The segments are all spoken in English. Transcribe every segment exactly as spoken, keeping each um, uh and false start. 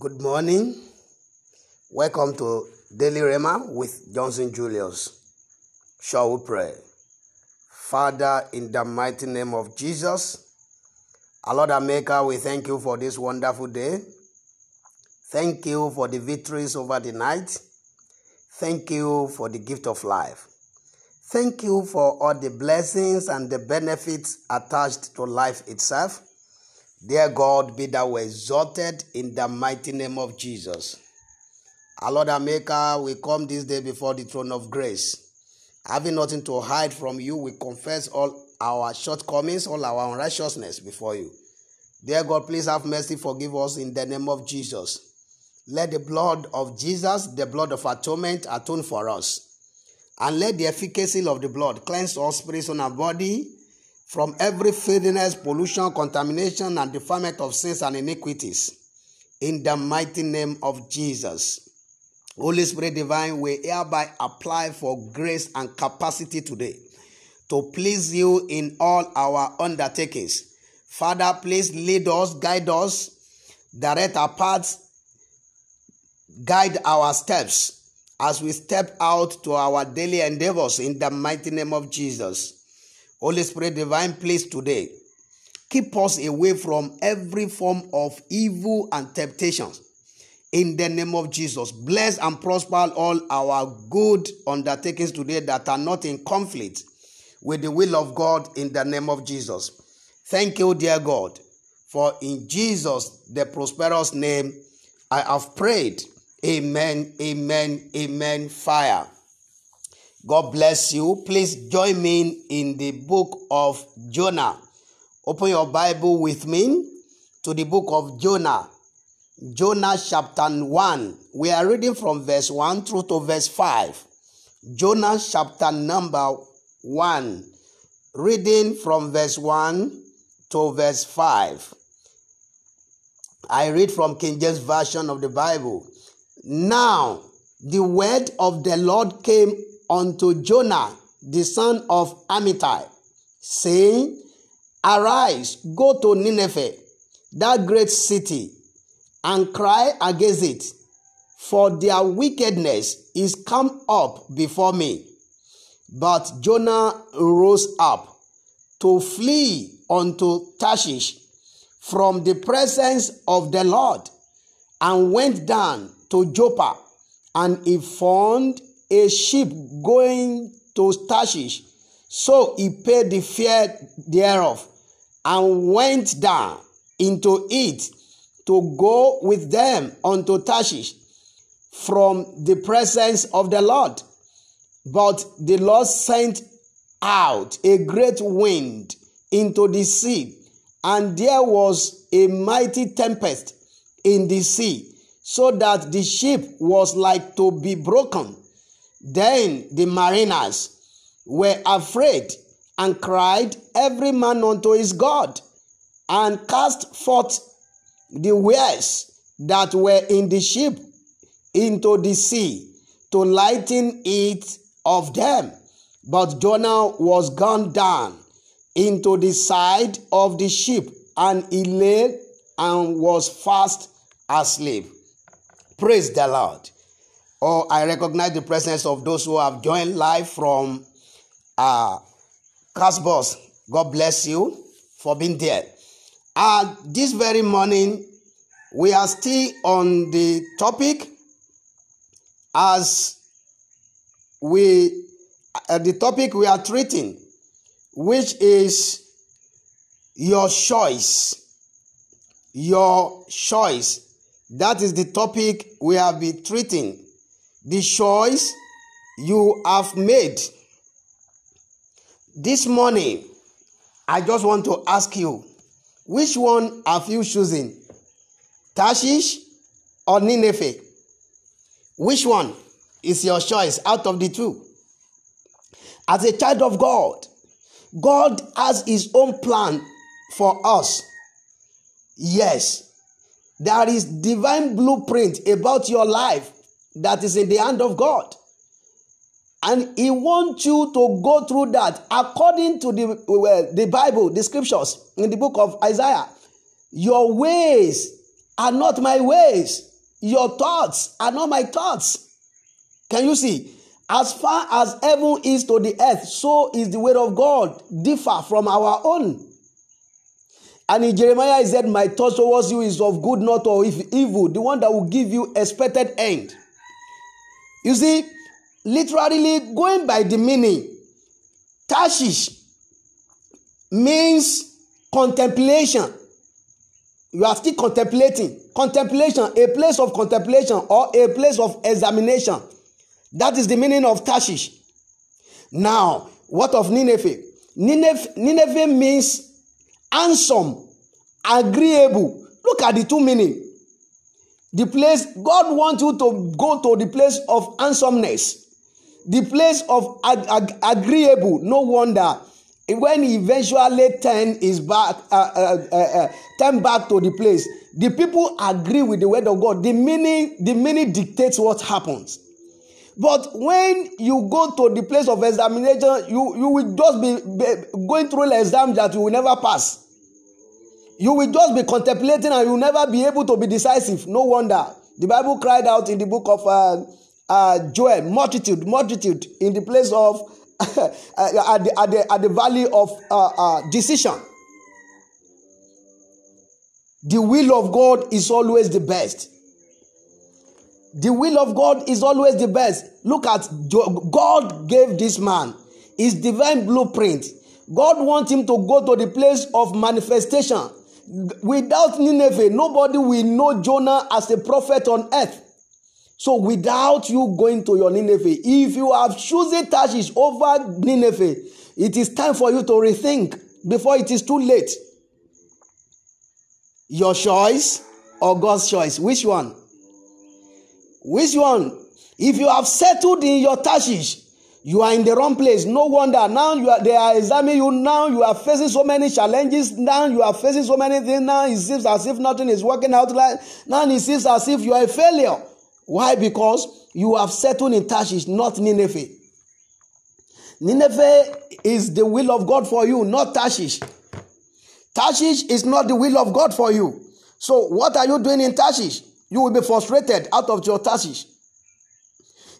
Good morning. Welcome to Daily Rema with Johnson Julius. Shall we pray? Father, in the mighty name of Jesus, our Lord and Maker, we thank you for this wonderful day. Thank you for the victories over the night. Thank you for the gift of life. Thank you for all the blessings and the benefits attached to life itself. Dear God, be thou exalted in the mighty name of Jesus. Our Lord and Maker, we come this day before the throne of grace. Having nothing to hide from you, we confess all our shortcomings, all our unrighteousness before you. Dear God, please have mercy, forgive us in the name of Jesus. Let the blood of Jesus, the blood of atonement, atone for us. And let the efficacy of the blood cleanse all spirits on our body from every filthiness, pollution, contamination, and defilement of sins and iniquities. In the mighty name of Jesus. Holy Spirit divine, we hereby apply for grace and capacity today to please you in all our undertakings. Father, please lead us, guide us, direct our paths, guide our steps as we step out to our daily endeavors in the mighty name of Jesus. Holy Spirit divine, please today keep us away from every form of evil and temptations. In the name of Jesus, bless and prosper all our good undertakings today that are not in conflict with the will of God in the name of Jesus. Thank you, dear God, for in Jesus, the prosperous name, I have prayed. Amen, amen, amen, fire. God bless you. Please join me in the book of Jonah. Open your Bible with me to the book of Jonah. Jonah chapter one. We are reading from verse one through to verse five. Jonah chapter number one. Reading from verse one to verse five. I read from King James Version of the Bible. Now the word of the Lord came unto Jonah, the son of Amittai, saying, Arise, go to Nineveh, that great city, and cry against it, for their wickedness is come up before me. But Jonah rose up to flee unto Tarshish from the presence of the Lord, and went down to Joppa, and he found a ship going to Tarshish. So he paid the fare thereof, and went down into it to go with them unto Tarshish from the presence of the Lord. But the Lord sent out a great wind into the sea, and there was a mighty tempest in the sea, so that the ship was like to be broken. Then the mariners were afraid, and cried every man unto his God, and cast forth the wares that were in the ship into the sea, to lighten it of them. But Jonah was gone down into the side of the ship, and he lay and was fast asleep. Praise the Lord. Oh, I recognize the presence of those who have joined live from uh, Castbox. God bless you for being there. Uh, this very morning, we are still on the topic as we, uh, the topic we are treating, which is your choice. Your choice. That is the topic we have been treating. The choice you have made. This morning, I just want to ask you, which one have you chosen? Tarshish or Nineveh? Which one is your choice out of the two? As a child of God, God has his own plan for us. Yes, there is divine blueprint about your life that is in the hand of God. And he wants you to go through that according to the, well, the Bible, the scriptures in the book of Isaiah. Your ways are not my ways, Your thoughts are not my thoughts. Can you see? As far as heaven is to the earth, so is the word of God differ from our own. And in Jeremiah, he said, my thoughts towards you is of good, not of evil, the one that will give you expected end. You see, literally going by the meaning, Tarshish means contemplation. You are still contemplating. Contemplation, a place of contemplation or a place of examination. That is the meaning of Tarshish. Now, what of Nineveh? Nineveh, Nineveh means handsome, agreeable. Look at the two meanings. The place, God wants you to go to the place of handsomeness, the place of ag ag agreeable. No wonder when he eventually turn his back, uh, uh, uh, uh, turn back to the place, the people agree with the word of God. The meaning, the meaning dictates what happens. But when you go to the place of examination, you, you will just be, be going through an exam that you will never pass. You will just be contemplating and you will never be able to be decisive. No wonder. The Bible cried out in the book of uh, uh, Joel, multitude, multitude, in the place of, at, the, at, the, at the valley of uh, uh, decision. The will of God is always the best. The will of God is always the best. Look at God gave this man his divine blueprint. God wants him to go to the place of manifestation. Without Nineveh, nobody will know Jonah as a prophet on earth. So without you going to your Nineveh, if you have chosen Tarshish over Nineveh, it is time for you to rethink before it is too late. Your choice or God's choice? Which one? Which one? If you have settled in your Tarshish, you are in the wrong place. No wonder. Now you are, they are examining you. Now you are facing so many challenges. Now you are facing so many things. Now it seems as if nothing is working out. Like, now it seems as if you are a failure. Why? Because you have settled in Tarshish, not Nineveh. Nineveh is the will of God for you, not Tarshish. Tarshish is not the will of God for you. So what are you doing in Tarshish? You will be frustrated out of your Tarshish.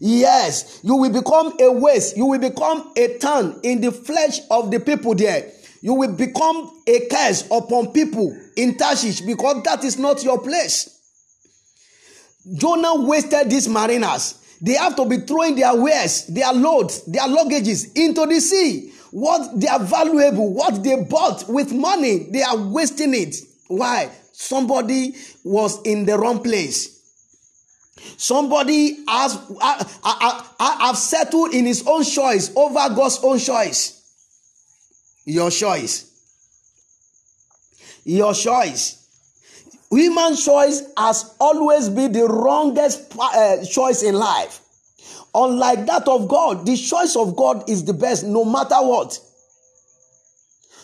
Yes, you will become a waste. You will become a thorn in the flesh of the people there. You will become a curse upon people in Tarshish because that is not your place. Jonah wasted these mariners. They have to be throwing their wares, their loads, their luggages into the sea. What they are valuable, what they bought with money, they are wasting it. Why? Somebody was in the wrong place. Somebody has I, I, I, have settled in his own choice over God's own choice. Your choice. Your choice. Woman's choice has always been the wrongest uh, choice in life. Unlike that of God, the choice of God is the best no matter what.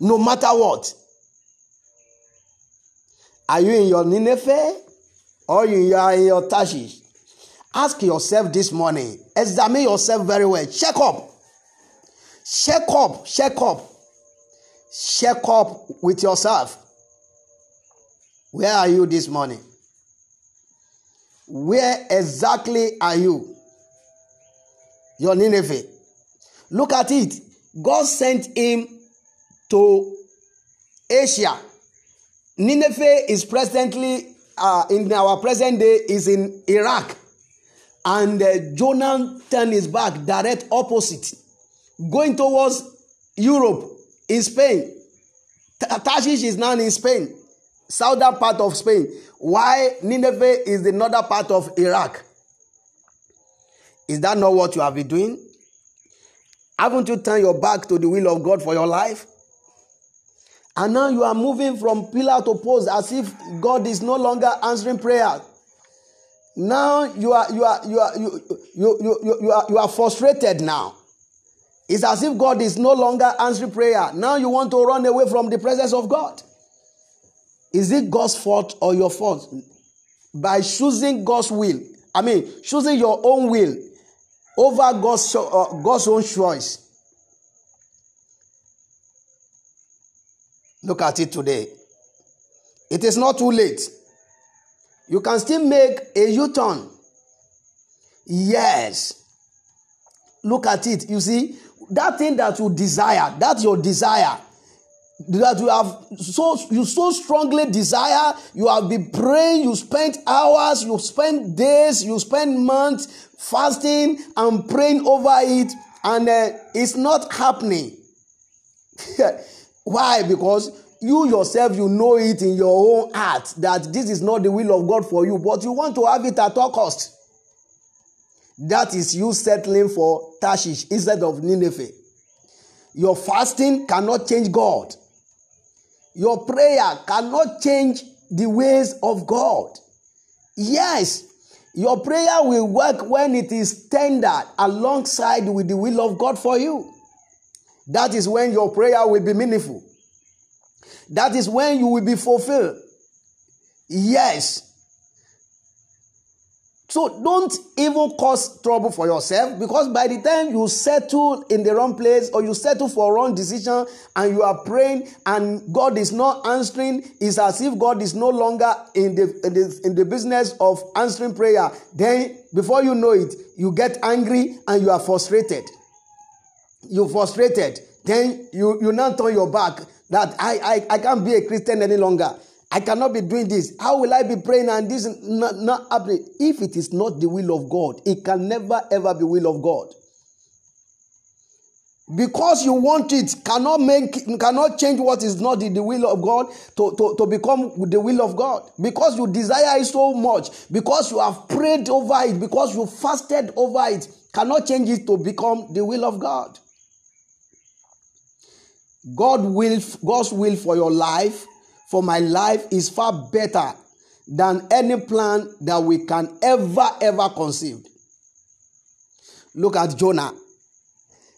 No matter what. Are you in your Nineveh or you are in your Tarshish? Ask yourself this morning. Examine yourself very well. Check up. Check up. Check up. Check up with yourself. Where are you this morning? Where exactly are you? Your Nineveh. Look at it. God sent him to Asia. Nineveh is presently, uh, in our present day, is in Iraq. And uh, Jonah turned his back, direct opposite. Going towards Europe, in Spain. Tarshish is now in Spain, southern part of Spain. Why? Nineveh is the northern part of Iraq. Is that not what you have been doing? Haven't you turned your back to the will of God for your life? And now you are moving from pillar to post as if God is no longer answering prayer. Now you are you are you are you you you, you, you, are, you are frustrated now. It's as if God is no longer answering prayer. Now you want to run away from the presence of God. Is it God's fault or your fault? By choosing God's will, I mean choosing your own will over God's uh, God's own choice. Look at it today. It is not too late. You can still make a U-turn. Yes. Look at it. You see, that thing that you desire, that's your desire. That you have so you so strongly desire, you have been praying, you spent hours, you spent days, you spent months fasting and praying over it, and uh, it's not happening. Why? Because you yourself, you know it in your own heart that this is not the will of God for you, but you want to have it at all cost. That is you settling for Tarshish instead of Nineveh. Your fasting cannot change God. Your prayer cannot change the ways of God. Yes, your prayer will work when it is tendered alongside with the will of God for you. That is when your prayer will be meaningful. That is when you will be fulfilled. Yes. So don't even cause trouble for yourself, because by the time you settle in the wrong place or you settle for a wrong decision and you are praying and God is not answering, it's as if God is no longer in the, in the, in the business of answering prayer. Then before you know it, you get angry and you are frustrated. You're frustrated. Then you, you now turn your back that I, I, I can't be a Christian any longer. I cannot be doing this. How will I be praying and this is not, not happening? If it is not the will of God, it can never ever be will of God. Because you want it, cannot make, cannot change what is not the, the will of God to, to, to become the will of God. Because you desire it so much, because you have prayed over it, because you fasted over it, cannot change it to become the will of God. God will, God's will for your life, for my life, is far better than any plan that we can ever, ever conceive. Look at Jonah.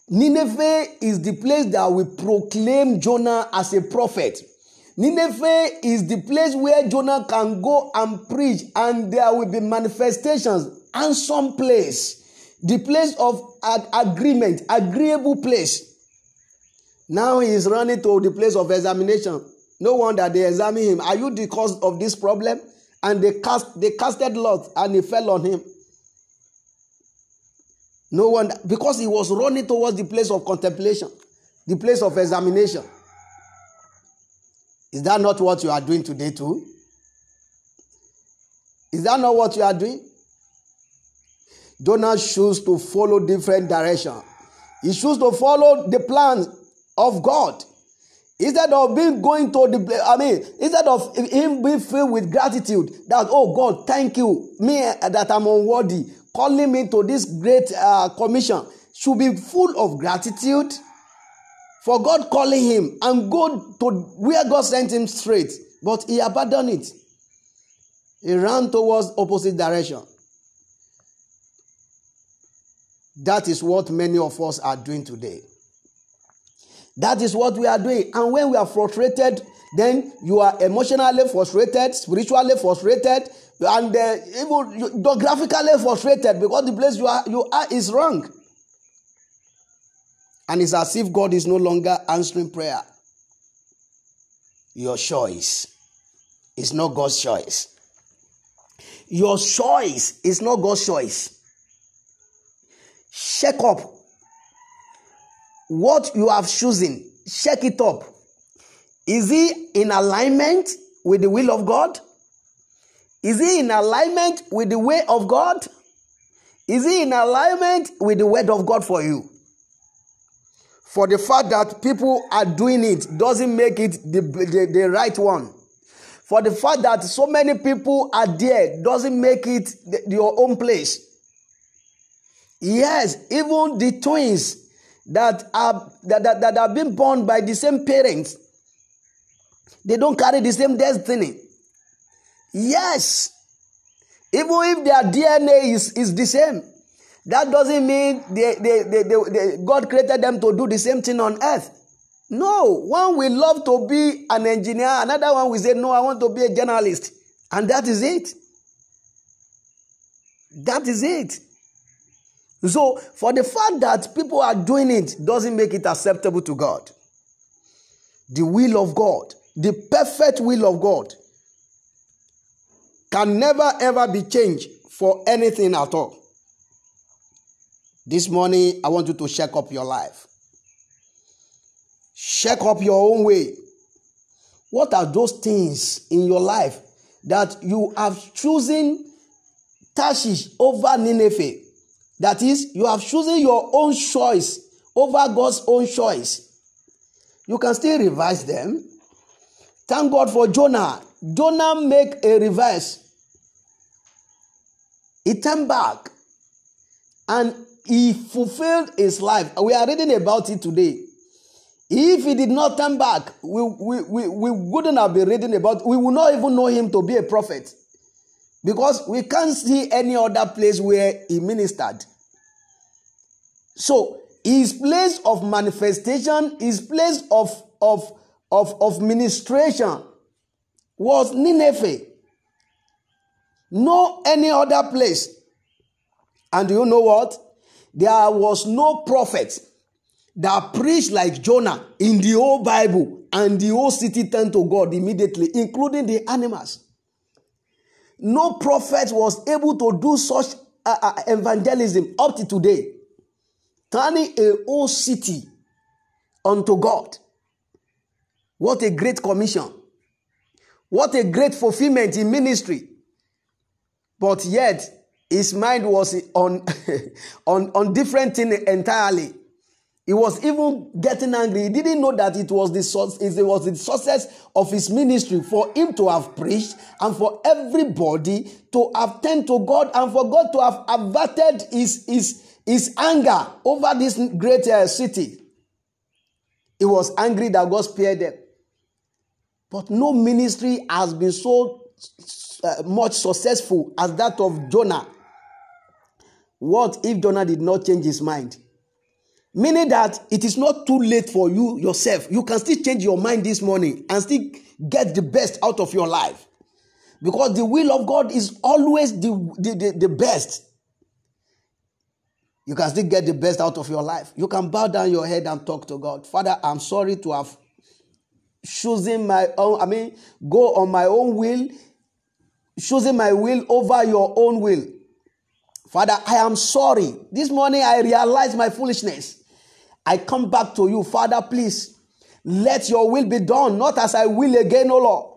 Nineveh is the place that we proclaim Jonah as a prophet. Nineveh is the place where Jonah can go and preach, and there will be manifestations. And some place, the place of ag- agreement, agreeable place. Now he is running to the place of examination. No wonder they examine him. Are you the cause of this problem? And they cast, they casted lots, and it fell on him. No wonder, because he was running towards the place of contemplation, the place of examination. Is that not what you are doing today too? Is that not what you are doing? Jonah chose to follow different direction. He chose to follow the plan of God. Instead of being going to the, I mean, instead of him being filled with gratitude that, oh God, thank you, me that I'm unworthy, calling me to this great uh, commission, should be full of gratitude for God calling him and go to where God sent him straight. But he abandoned it. He ran towards opposite direction. That is what many of us are doing today. That is what we are doing. And when we are frustrated, then you are emotionally frustrated, spiritually frustrated, and uh, even geographically frustrated, because the place you are, you are is wrong. And it's as if God is no longer answering prayer. Your choice is not God's choice. Your choice is not God's choice. Shake up. What you have chosen, check it up. Is it in alignment with the will of God? Is it in alignment with the way of God? Is it in alignment with the word of God for you? For the fact that people are doing it doesn't make it the, the, the right one. For the fact that so many people are there doesn't make it the, your own place. Yes, even the twins That are that, that, that have been born by the same parents, they don't carry the same destiny. Yes, even if their D N A is, is the same, that doesn't mean they, they, they, they, they, God created them to do the same thing on earth. No, one will love to be an engineer, another one will say, no, I want to be a journalist. And that is it. That is it. So, for the fact that people are doing it doesn't make it acceptable to God. The will of God, the perfect will of God, can never ever be changed for anything at all. This morning, I want you to shake up your life. Shake up your own way. What are those things in your life that you have chosen Tarshish over Nineveh? That is, you have chosen your own choice over God's own choice. You can still revise them. Thank God for Jonah. Jonah make a reverse. He turned back and he fulfilled his life. We are reading about it today. If he did not turn back, we, we, we, we wouldn't have been reading about it. We would not even know him to be a prophet, because we can't see any other place where he ministered. So his place of manifestation, his place of, of, of, of ministration was Nineveh. No any other place. And do you know what? There was no prophet that preached like Jonah in the whole Bible, and the whole city turned to God immediately, including the animals. No prophet was able to do such uh, uh, evangelism up to today, turning a whole city unto God. What a great commission! What a great fulfillment in ministry! But yet, his mind was on, on, on different things entirely. He was even getting angry. He didn't know that it was the source, it was the success of his ministry for him to have preached and for everybody to have turned to God and for God to have averted his, his, his anger over this great uh, city. He was angry that God spared them. But no ministry has been so uh, much successful as that of Jonah. What if Jonah did not change his mind? Meaning that it is not too late for you yourself. You can still change your mind this morning and still get the best out of your life. Because the will of God is always the, the, the, the best. You can still get the best out of your life. You can bow down your head and talk to God. Father, I'm sorry to have chosen my own, I mean, go on my own will, choosing my will over your own will. Father, I am sorry. This morning I realize my foolishness. I come back to you. Father, please, let your will be done, not as I will again, O Lord.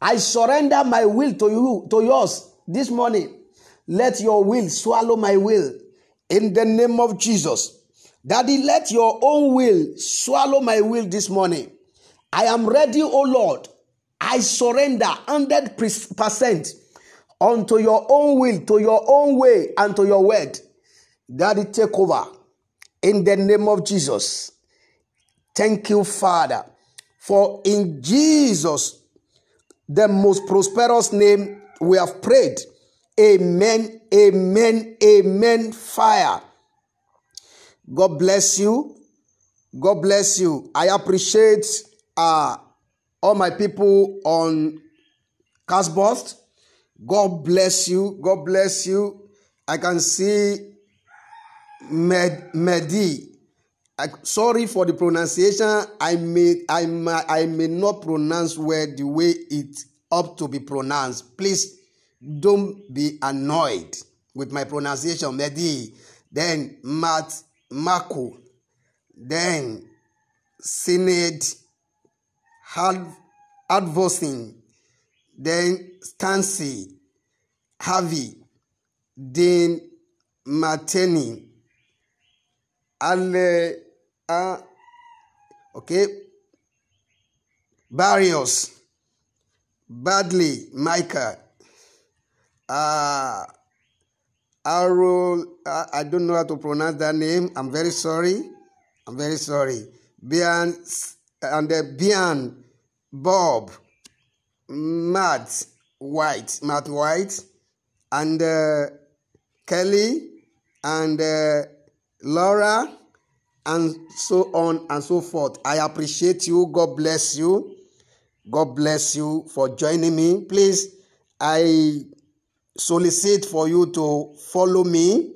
I surrender my will to you, to yours this morning. Let your will swallow my will in the name of Jesus. Daddy, let your own will swallow my will this morning. I am ready, O Lord. I surrender one hundred percent. Unto your own will, to your own way, and to your word. Daddy, take over. In the name of Jesus. Thank you, Father. For in Jesus, the most prosperous name, we have prayed. Amen, amen, amen, fire. God bless you. God bless you. I appreciate uh, all my people on Castbox. God bless you. God bless you. I can see Med, Medi. I, sorry for the pronunciation. I may, I, may, I may not pronounce well the way it ought to be pronounced. Please don't be annoyed with my pronunciation. Medi. Then Matt Marco. Then Synod Advosin. Then Stancy, Harvey, Dean Martini, Ale, uh, okay, Barrios, Badley, Micah, uh, Arul, uh, I don't know how to pronounce that name. I'm very sorry. I'm very sorry. Bian, and uh, Bian, Bob, Matt White, Matt White, and uh, Kelly, and uh, Laura, and so on and so forth. I appreciate you. God bless you. God bless you for joining me. Please, I solicit for you to follow me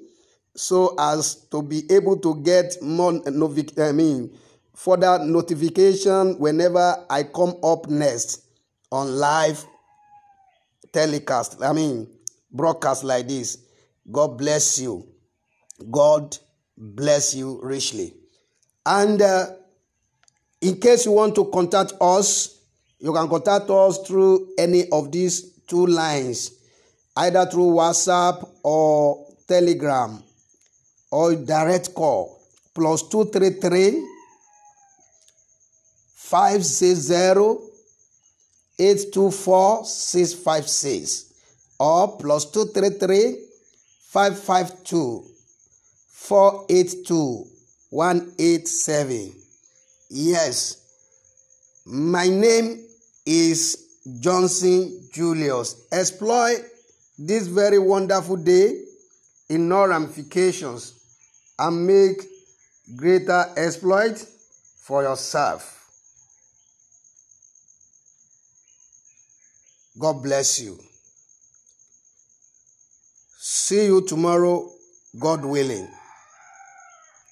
so as to be able to get more, I mean, further notification whenever I come up next on live telecast, I mean, broadcast like this. God bless you. God bless you richly. And uh, in case you want to contact us, you can contact us through any of these two lines, either through WhatsApp or Telegram or direct call, plus two three three, five six zero, eight two four, six five six or plus two three three, five five two, four eight two, one eight seven. Yes, my name is Johnson Julius. Exploit this very wonderful day in all ramifications and make greater exploit for yourself. God bless you. See you tomorrow, God willing.